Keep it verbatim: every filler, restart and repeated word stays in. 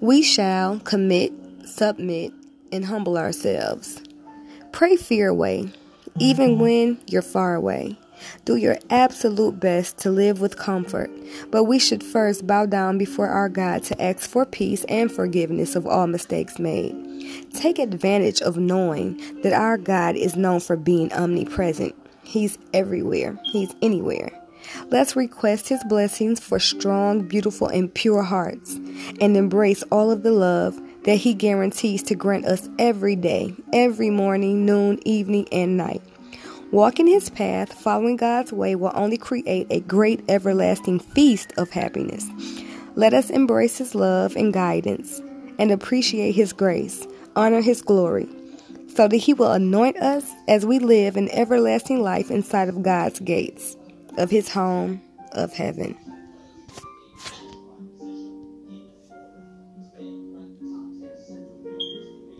we shall commit, submit, and humble ourselves. Pray fear away, even when you're far away. Do your absolute best to live with comfort, but we should first bow down before our God to ask for peace and forgiveness of all mistakes made. Take advantage of knowing that our God is known for being omnipresent. He's everywhere. He's anywhere. Let's request His blessings for strong, beautiful, and pure hearts, and embrace all of the love that He guarantees to grant us every day, every morning, noon, evening, and night. Walking His path, following God's way, will only create a great everlasting feast of happiness. Let us embrace His love and guidance and appreciate His grace, honor His glory, so that He will anoint us as we live an everlasting life inside of God's gates, of His home, of heaven.